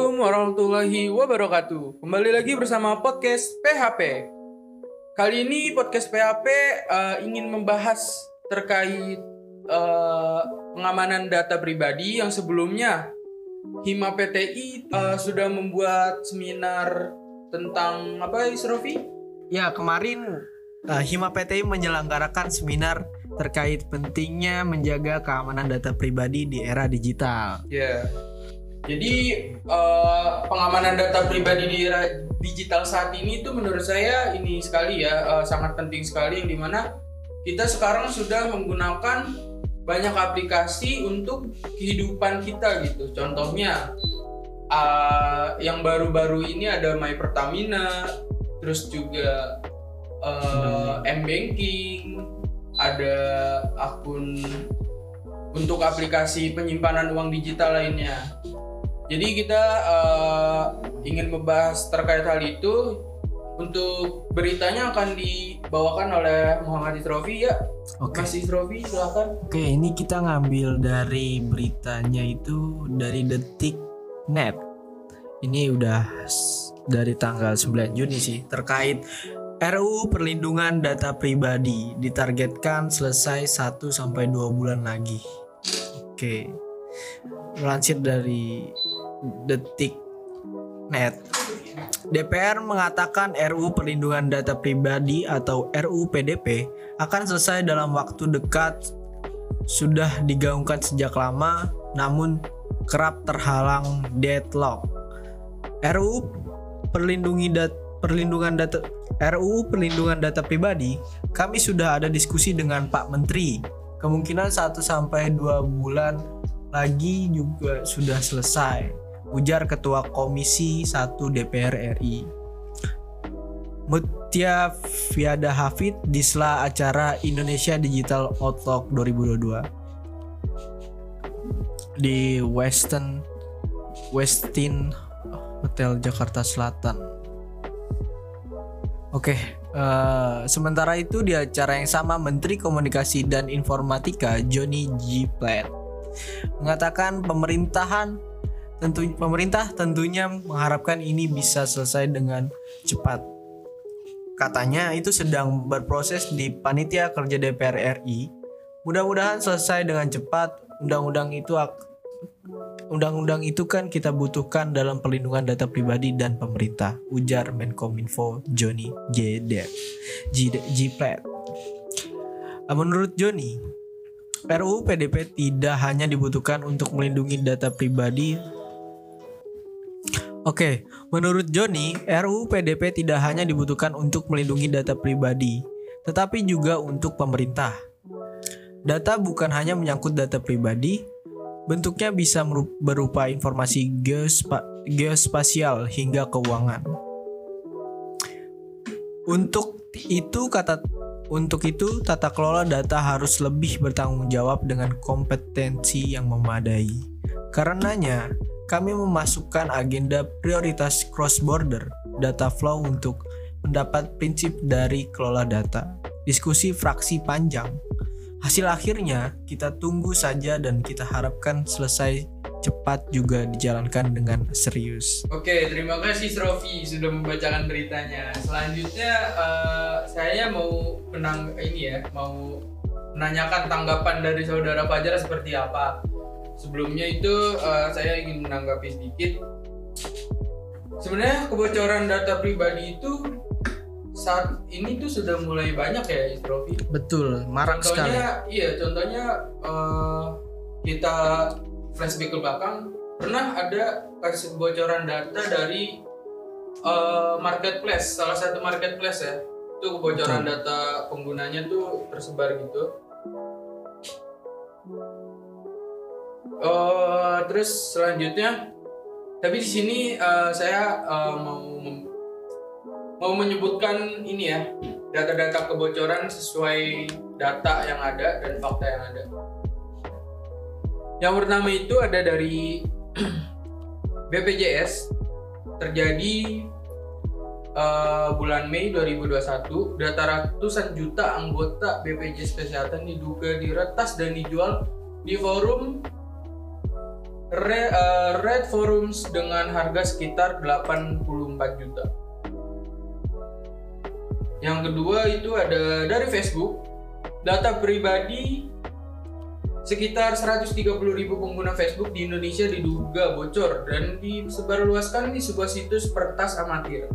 Assalamualaikum warahmatullahi wabarakatuh. Kembali lagi bersama podcast PHP. Kali ini podcast PHP ingin membahas terkait pengamanan data pribadi yang sebelumnya Hima PTI sudah membuat seminar tentang apa, Isrofi? Ya, kemarin Hima PTI menyelenggarakan seminar terkait pentingnya menjaga keamanan data pribadi di era digital. Ya. Jadi pengamanan data pribadi di era digital saat ini itu menurut saya ini sekali ya, sangat penting sekali, yang dimana kita sekarang sudah menggunakan banyak aplikasi untuk kehidupan kita gitu. Contohnya yang baru-baru ini ada MyPertamina, terus juga M-Banking, ada akun untuk aplikasi penyimpanan uang digital lainnya. Jadi kita ingin membahas terkait hal itu. Untuk beritanya akan dibawakan oleh Muhammad Isrofi ya. Oke. Mas Isrofi, silakan. Oke, ini kita ngambil dari beritanya itu dari detiknet. Ini udah dari tanggal 9 Juni sih, terkait RUU Perlindungan Data Pribadi ditargetkan selesai 1 sampai 2 bulan lagi. Oke. Melansir dari Detiknet, DPR mengatakan RUU Perlindungan Data Pribadi atau RUU PDP akan selesai dalam waktu dekat. Sudah digaungkan sejak lama, namun kerap terhalang deadlock. RUU Perlindungan Data Pribadi, kami sudah ada diskusi dengan Pak Menteri. Kemungkinan 1 sampai 2 bulan lagi juga sudah selesai, ujar Ketua Komisi 1 DPR RI Mutia Fiada Hafid di sela acara Indonesia Digital Outlook 2022 di Westin Hotel Jakarta Selatan. Oke, sementara itu di acara yang sama Menteri Komunikasi dan Informatika Johnny G Plate mengatakan pemerintah tentunya mengharapkan ini bisa selesai dengan cepat. Katanya itu sedang berproses di Panitia Kerja DPR RI. Mudah-mudahan selesai dengan cepat. Undang-undang itu kan kita butuhkan dalam perlindungan data pribadi dan pemerintah, ujar Menkominfo Johnny G Plate. Menurut Johnny, RUU PDP tidak hanya dibutuhkan untuk melindungi data pribadi. Oke, menurut Johnny, RUU PDP tidak hanya dibutuhkan untuk melindungi data pribadi, tetapi juga untuk pemerintah. Data bukan hanya menyangkut data pribadi, bentuknya bisa berupa informasi geospasial hingga keuangan. Untuk itu, tata kelola data harus lebih bertanggung jawab dengan kompetensi yang memadai. Karenanya, kami memasukkan agenda prioritas cross-border data flow untuk mendapat prinsip dari kelola data. Diskusi fraksi panjang. Hasil akhirnya kita tunggu saja dan kita harapkan selesai cepat juga dijalankan dengan serius. Oke, terima kasih Isrofi sudah membacakan beritanya. Selanjutnya saya mau menanyakan tanggapan dari saudara Fajar seperti apa. Sebelumnya itu saya ingin menanggapi sedikit. Sebenarnya kebocoran data pribadi itu saat ini tuh sudah mulai banyak ya, Isrofi. Betul, marak sekali. Contohnya kita flashback ke belakang, pernah ada kasus kebocoran data dari marketplace, salah satu marketplace ya. Itu kebocoran data penggunanya tuh tersebar gitu. Terus selanjutnya, tapi di sini saya mau menyebutkan ini ya, data-data kebocoran sesuai data yang ada dan fakta yang ada. Yang pertama itu ada dari BPJS, terjadi bulan Mei 2021, data ratusan juta anggota BPJS Kesehatan diduga diretas dan dijual di forum Red Forums dengan harga sekitar 84 juta. Yang kedua itu ada dari Facebook, data pribadi sekitar 130.000 pengguna Facebook di Indonesia diduga bocor dan disebarluaskan di sebuah situs pertas amatir.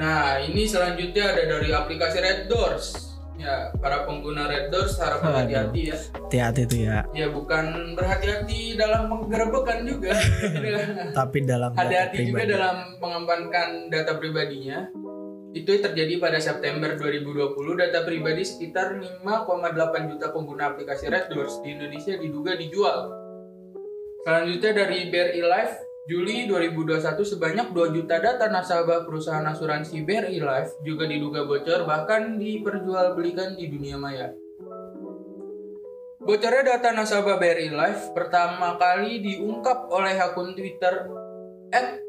Nah, ini selanjutnya ada dari aplikasi RedDoorz. Ya, para pengguna RedDoorz harap hati-hati ya. Hati-hati tuh ya. Ya, bukan berhati-hati dalam penggerebekan juga, tapi dalam hati-hati juga dalam mengamankan data pribadinya. Itu terjadi pada September 2020, data pribadi sekitar 5,8 juta pengguna aplikasi RedDoorz di Indonesia diduga dijual. Selanjutnya dari BRI Life, Juli 2021 sebanyak 2 juta data nasabah perusahaan asuransi BRI Life juga diduga bocor, bahkan diperjualbelikan di dunia maya. Bocornya data nasabah BRI Life pertama kali diungkap oleh akun Twitter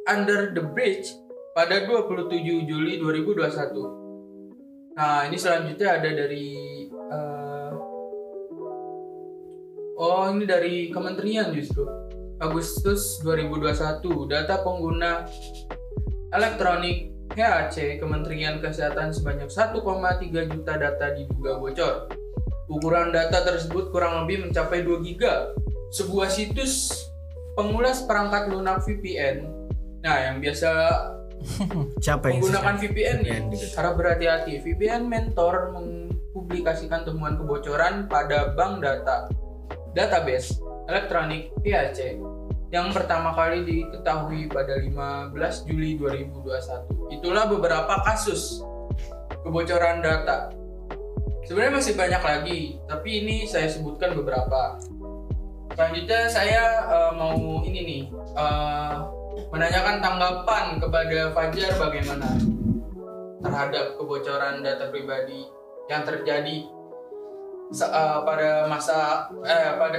@underthebridge pada 27 Juli 2021. Nah, ini selanjutnya ada dari ini dari kementerian justru. Agustus 2021, data pengguna elektronik HAC Kementerian Kesehatan sebanyak 1,3 juta data diduga bocor. Ukuran data tersebut kurang lebih mencapai 2 GB. Sebuah situs pengulas perangkat lunak VPN. Nah, yang biasa menggunakan VPN ya, harap berhati-hati. VPN Mentor mempublikasikan temuan kebocoran pada bank data database elektronik PHC yang pertama kali diketahui pada 15 Juli 2021. Itulah beberapa kasus kebocoran data. Sebenarnya masih banyak lagi, tapi ini saya sebutkan beberapa. Selanjutnya saya mau ini nih menanyakan tanggapan kepada Fajar bagaimana terhadap kebocoran data pribadi yang terjadi pada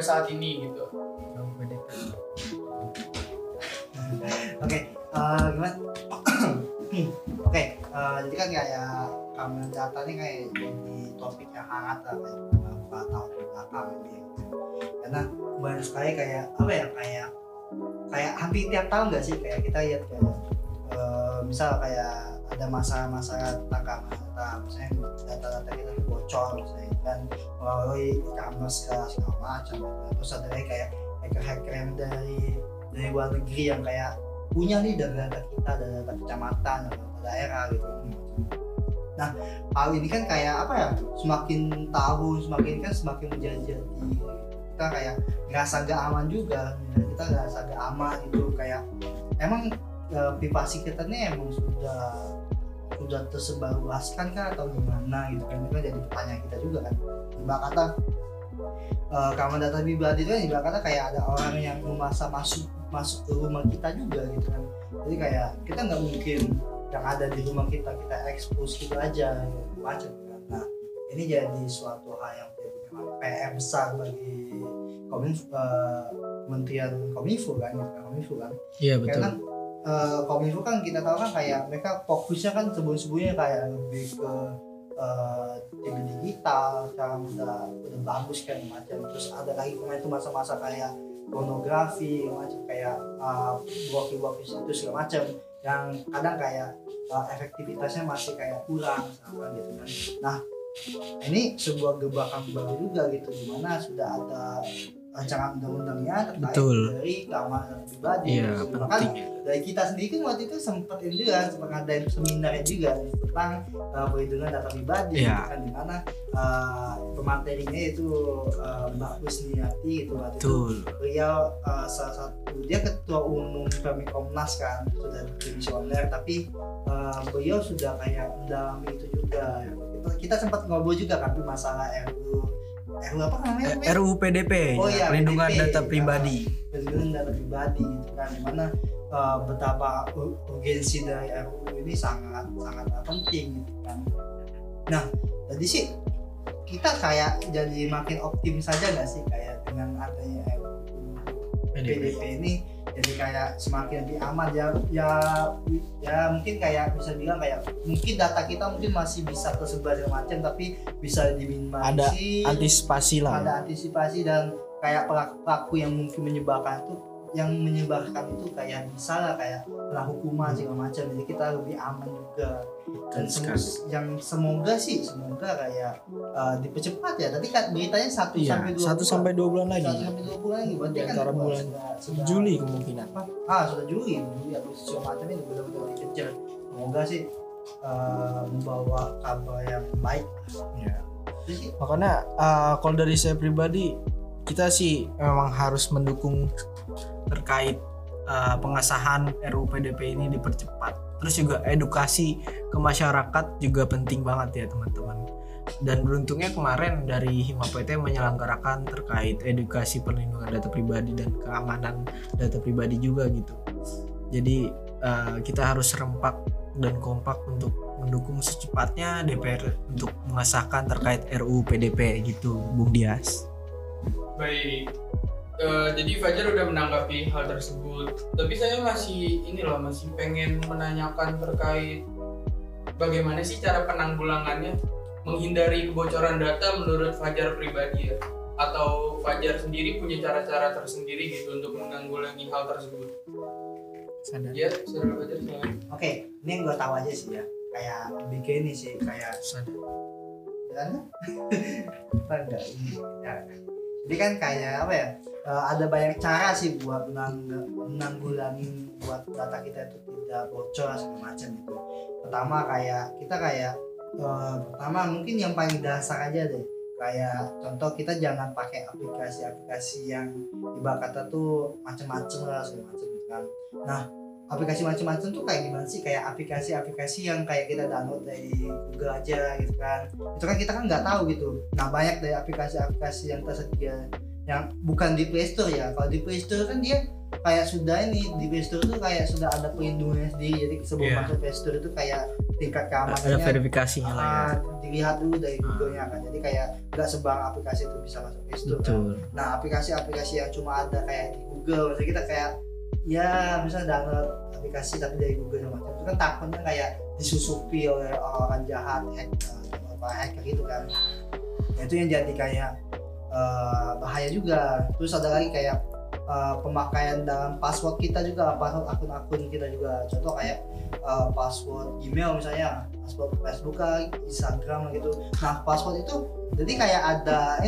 saat ini gitu. Gimana? Jadi kan kayak keamanan data ini kayak jadi topik yang hangat lah kayak beberapa tahun belakang ini. Karena banyak sekali kayak kayak hampir tiap tahun nggak sih kayak kita lihat kayak misal kayak ada masalah-masalah tentang keamanan, misalnya data-data kita bocor, misalnya kan melalui e-commerce segala macam. Terus ada kayak hacker-hacker yang dari luar negeri yang kayak punya nih data kita, data kecamatan, data daerah gitu. Nah, hal ini kan kayak semakin tahun semakin kan semakin menjadi kita kayak ngerasa gak aman juga, kita ngerasa gak aman itu kayak emang privasi kita nih emang sudah tersebarluaskan kan atau gimana gitu kan, itu jadi pertanyaan kita juga kan. Ibarat kata keamanan data pribadi itu kan ibarat kata kayak ada orang yang memaksa masuk ke rumah kita juga gitu kan, jadi kayak kita nggak mungkin yang ada di rumah kita expose gitu aja gitu, macam kan. Nah, ini jadi suatu hal yang PR besar bagi Kementerian Kominfo kan. Iya betul. Karena Kominfo kan kita tahu kan kayak mereka fokusnya kan sebelum-sebelumnya kayak lebih ke TV digital, sekarang udah bagus kan macam. Terus ada lagi kemarin itu masa-masa kayak pornografi macam kayak blog-blog itu segala macam yang kadang kayak efektivitasnya masih kayak kurang sama gitu kan. Nah, ini sebuah gebrakan baru juga gitu, dimana sudah ada rancangan undang-undangnya terkait dari keamanan pribadi. Iya, bahkan dari kita sendiri kan waktu itu sempat ini juga sempat ada seminar juga tentang perlindungan data pribadi gitu kan, dimana pematerinya itu Mbak Pusniati gitu waktu itu. Beliau salah satu dia ketua umum kami Komnas kan, sudah pensiuner, tapi beliau sudah kayak mendalami itu juga. Kita sempat ngobrol juga kan masalah RUU PDP, perlindungan data pribadi. Perlindungan data pribadi gitu kan, dimana betapa urgensi dari RUU ini sangat penting gitu kan. Nah, jadi sih kita kayak jadi makin optimis saja nggak sih kayak dengan adanya RUU PDP ini, jadi kayak semakin lebih aman ya mungkin kayak bisa bilang kayak mungkin data kita mungkin masih bisa tersebar macam tapi bisa diminimalisir, ada antisipasi dan kayak pelaku yang mungkin menyebarkan itu, kayak misalnya kayak kena hukuman segala macam, jadi kita lebih aman juga. Dan semoga kayak dipercepat ya. Tadi kan beritanya 1 sampai 2 bulan lagi. Berarti kan bulan sudah, Juli kemungkinan. Sudah Juli atau semacam macam ini belum dikejar. Semoga sih membawa kabar yang baik. Ya. Makanya kalau dari saya pribadi, kita sih memang harus mendukung terkait pengesahan RUU PDP ini dipercepat. Terus juga edukasi ke masyarakat juga penting banget ya teman-teman. Dan beruntungnya kemarin dari Hima PTI menyelenggarakan terkait edukasi perlindungan data pribadi dan keamanan data pribadi juga gitu. Jadi kita harus serempak dan kompak untuk mendukung secepatnya DPR untuk mengesahkan terkait RUU PDP gitu, Bung Dias. Baik, jadi Fajar udah menanggapi hal tersebut. Tapi saya masih pengen menanyakan terkait bagaimana sih cara penanggulangannya, menghindari kebocoran data menurut Fajar pribadi ya? Atau Fajar sendiri punya cara-cara tersendiri gitu untuk menanggulangi hal tersebut? Iya, saudara Fajar. Oke, ini yang gue tahu aja sih ya, kayak bikin ini sih kayak jadi kan kayak apa ya, ada banyak cara sih buat menanggulangi buat data kita itu tidak bocor segala macam gitu. Pertama mungkin yang paling dasar aja deh, kayak contoh kita jangan pakai aplikasi-aplikasi yang ibarat kata tuh macam-macam lah segala macam gitu kan. Nah, aplikasi macam-macam tuh kayak gimana sih? Kayak aplikasi-aplikasi yang kayak kita download dari Google aja gitu kan. Itu kan kita kan nggak tahu gitu. Nah, banyak dari aplikasi-aplikasi yang tersedia yang bukan di Play Store ya. Kalau di Play Store kan dia kayak sudah ini, di Play Store tuh kayak sudah ada pelindungannya sendiri. Jadi sebelum masuk Play Store itu kayak tingkat keamanannya ada verifikasinya lah ya. Dilihat dulu dari Google-nya kan. Jadi kayak nggak sembarang aplikasi itu bisa masuk Play Store kan. Nah, aplikasi-aplikasi yang cuma ada kayak di Google, maksudnya kita kayak ya misalnya download aplikasi tapi dari Google macam itu kan, takutnya kayak disusupi oleh orang jahat, hacker gitu kan. Nah, itu yang jadi kayak bahaya juga. Terus ada lagi kayak pemakaian dalam password kita juga, password akun-akun kita juga. Contoh kayak password email misalnya, password Facebook, Instagram gitu. Nah, password itu jadi kayak ada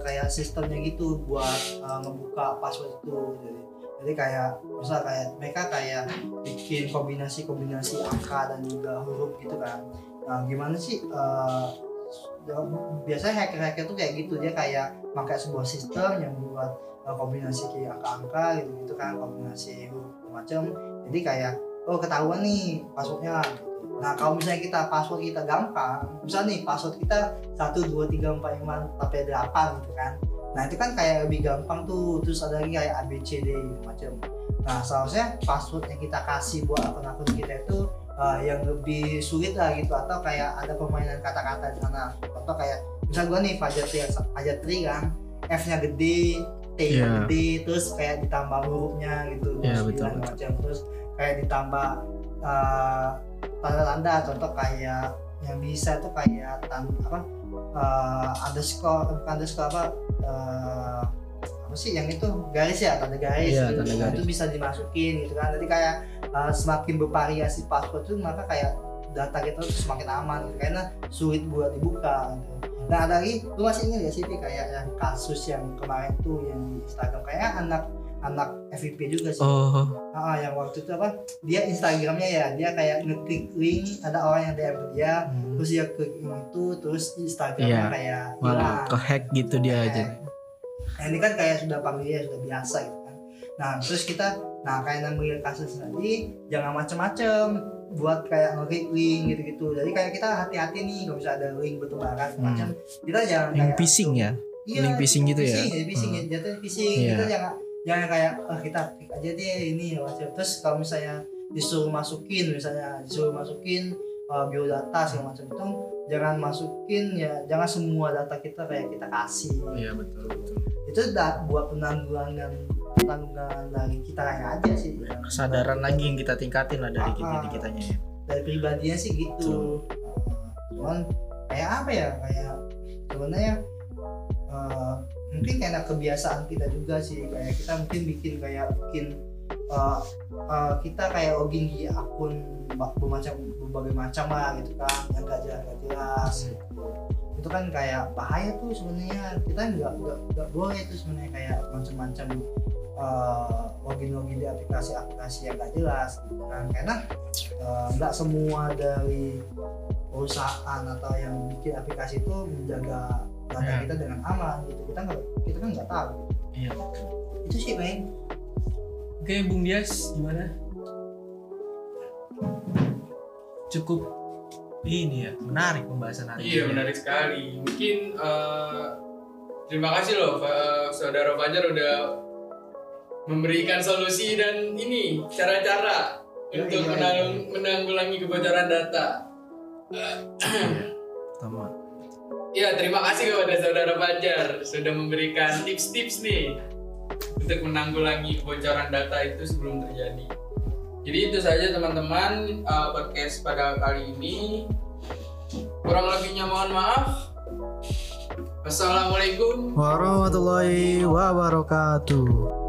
kayak sistemnya gitu buat membuka password itu. Jadi kayak misal kayak mereka kayak bikin kombinasi angka dan juga huruf gitu kan. Nah, gimana sih biasanya hacker-hacker tuh kayak gitu, dia kayak pakai sebuah sistem yang buat kombinasi kayak angka-angka gitu kan, kombinasi huruf macam. Jadi kayak ketahuan nih passwordnya. Nah, kalau misalnya password kita gampang, misalnya nih password kita 1 2 3 4 5 sampai 8 gitu kan. Nah, itu kan kayak lebih gampang tuh. Terus ada lagi kayak ABCD macam. Nah, seharusnya password yang kita kasih buat akun-akun kita itu yang lebih sulit lah gitu, atau kayak ada permainan kata-kata di sana. Atau kayak misal gua nih Fajatri kan, F-nya gede, T-nya gede, terus kayak ditambah hurufnya gitu, betul. Macam. Terus kayak ditambah tanda-tanda, contoh kayak yang bisa tuh kayak garis nah, itu bisa dimasukin gitu kan. Jadi kayak semakin bervariasi password itu, maka kayak data kita itu semakin aman gitu, karena sulit buat dibuka gitu. Nah, ada lagi, lu masih ingat ya sih kayak yang kasus yang kemarin tuh yang di Instagram, kayak anak FVP juga sih. Yang waktu itu dia Instagramnya ya, dia kayak ngeklik link, ada orang yang DM dia, terus dia klik itu, terus Instagramnya kayak malah ke-hack gitu dia aja. Nah, ini kan kayak sudah familiar, sudah biasa gitu kan. Nah, terus kayak nangguin kasus tadi, jangan macam-macam buat kayak ngeklik link gitu-gitu. Jadi kayak kita hati-hati nih, kalau bisa ada link bertebaran macam, kita jangan kayak phishing ya. Link phishing gitu ya. Phishing. Kita jangan kayak kita klik aja deh ini macam. Terus kalau misalnya disuruh masukin biodata segala macam itu, jangan masukin ya, jangan semua data kita kayak kita kasih. Iya, betul. Itu udah buat penanggulangan dari kita aja sih. Ya, kesadaran lagi yang kita tingkatin lah dari kitanya ya. Dari pribadinya sih gitu. Cuman kayak apa ya, kayak sebenarnya mungkin karena kebiasaan kita juga sih, kayak kita mungkin kita kayak login di akun berbagai macam lah gitu kan, yang gak jelas gitu. Itu kan kayak bahaya tuh sebenarnya, kita nggak boleh itu sebenarnya kayak macam-macam login di aplikasi yang gak jelas gitu kan, karena nggak semua dari perusahaan atau yang bikin aplikasi itu menjaga data kita dengan aman gitu, kita kan nggak tahu gitu. Itu sih Bang. Oke, Bung Dias, gimana? Cukup ini ya, menarik pembahasan hari ini. Iya, menarik sekali. Mungkin terima kasih loh Saudara Fajar udah memberikan solusi dan ini cara-cara untuk menanggulangi kebocoran data. Sama. Ya, terima kasih kepada Saudara Fajar sudah memberikan tips-tips nih untuk menanggulangi kebocoran data itu sebelum terjadi. Jadi itu saja teman-teman podcast pada kali ini. Kurang lebihnya mohon maaf. Wassalamualaikum warahmatullahi wabarakatuh.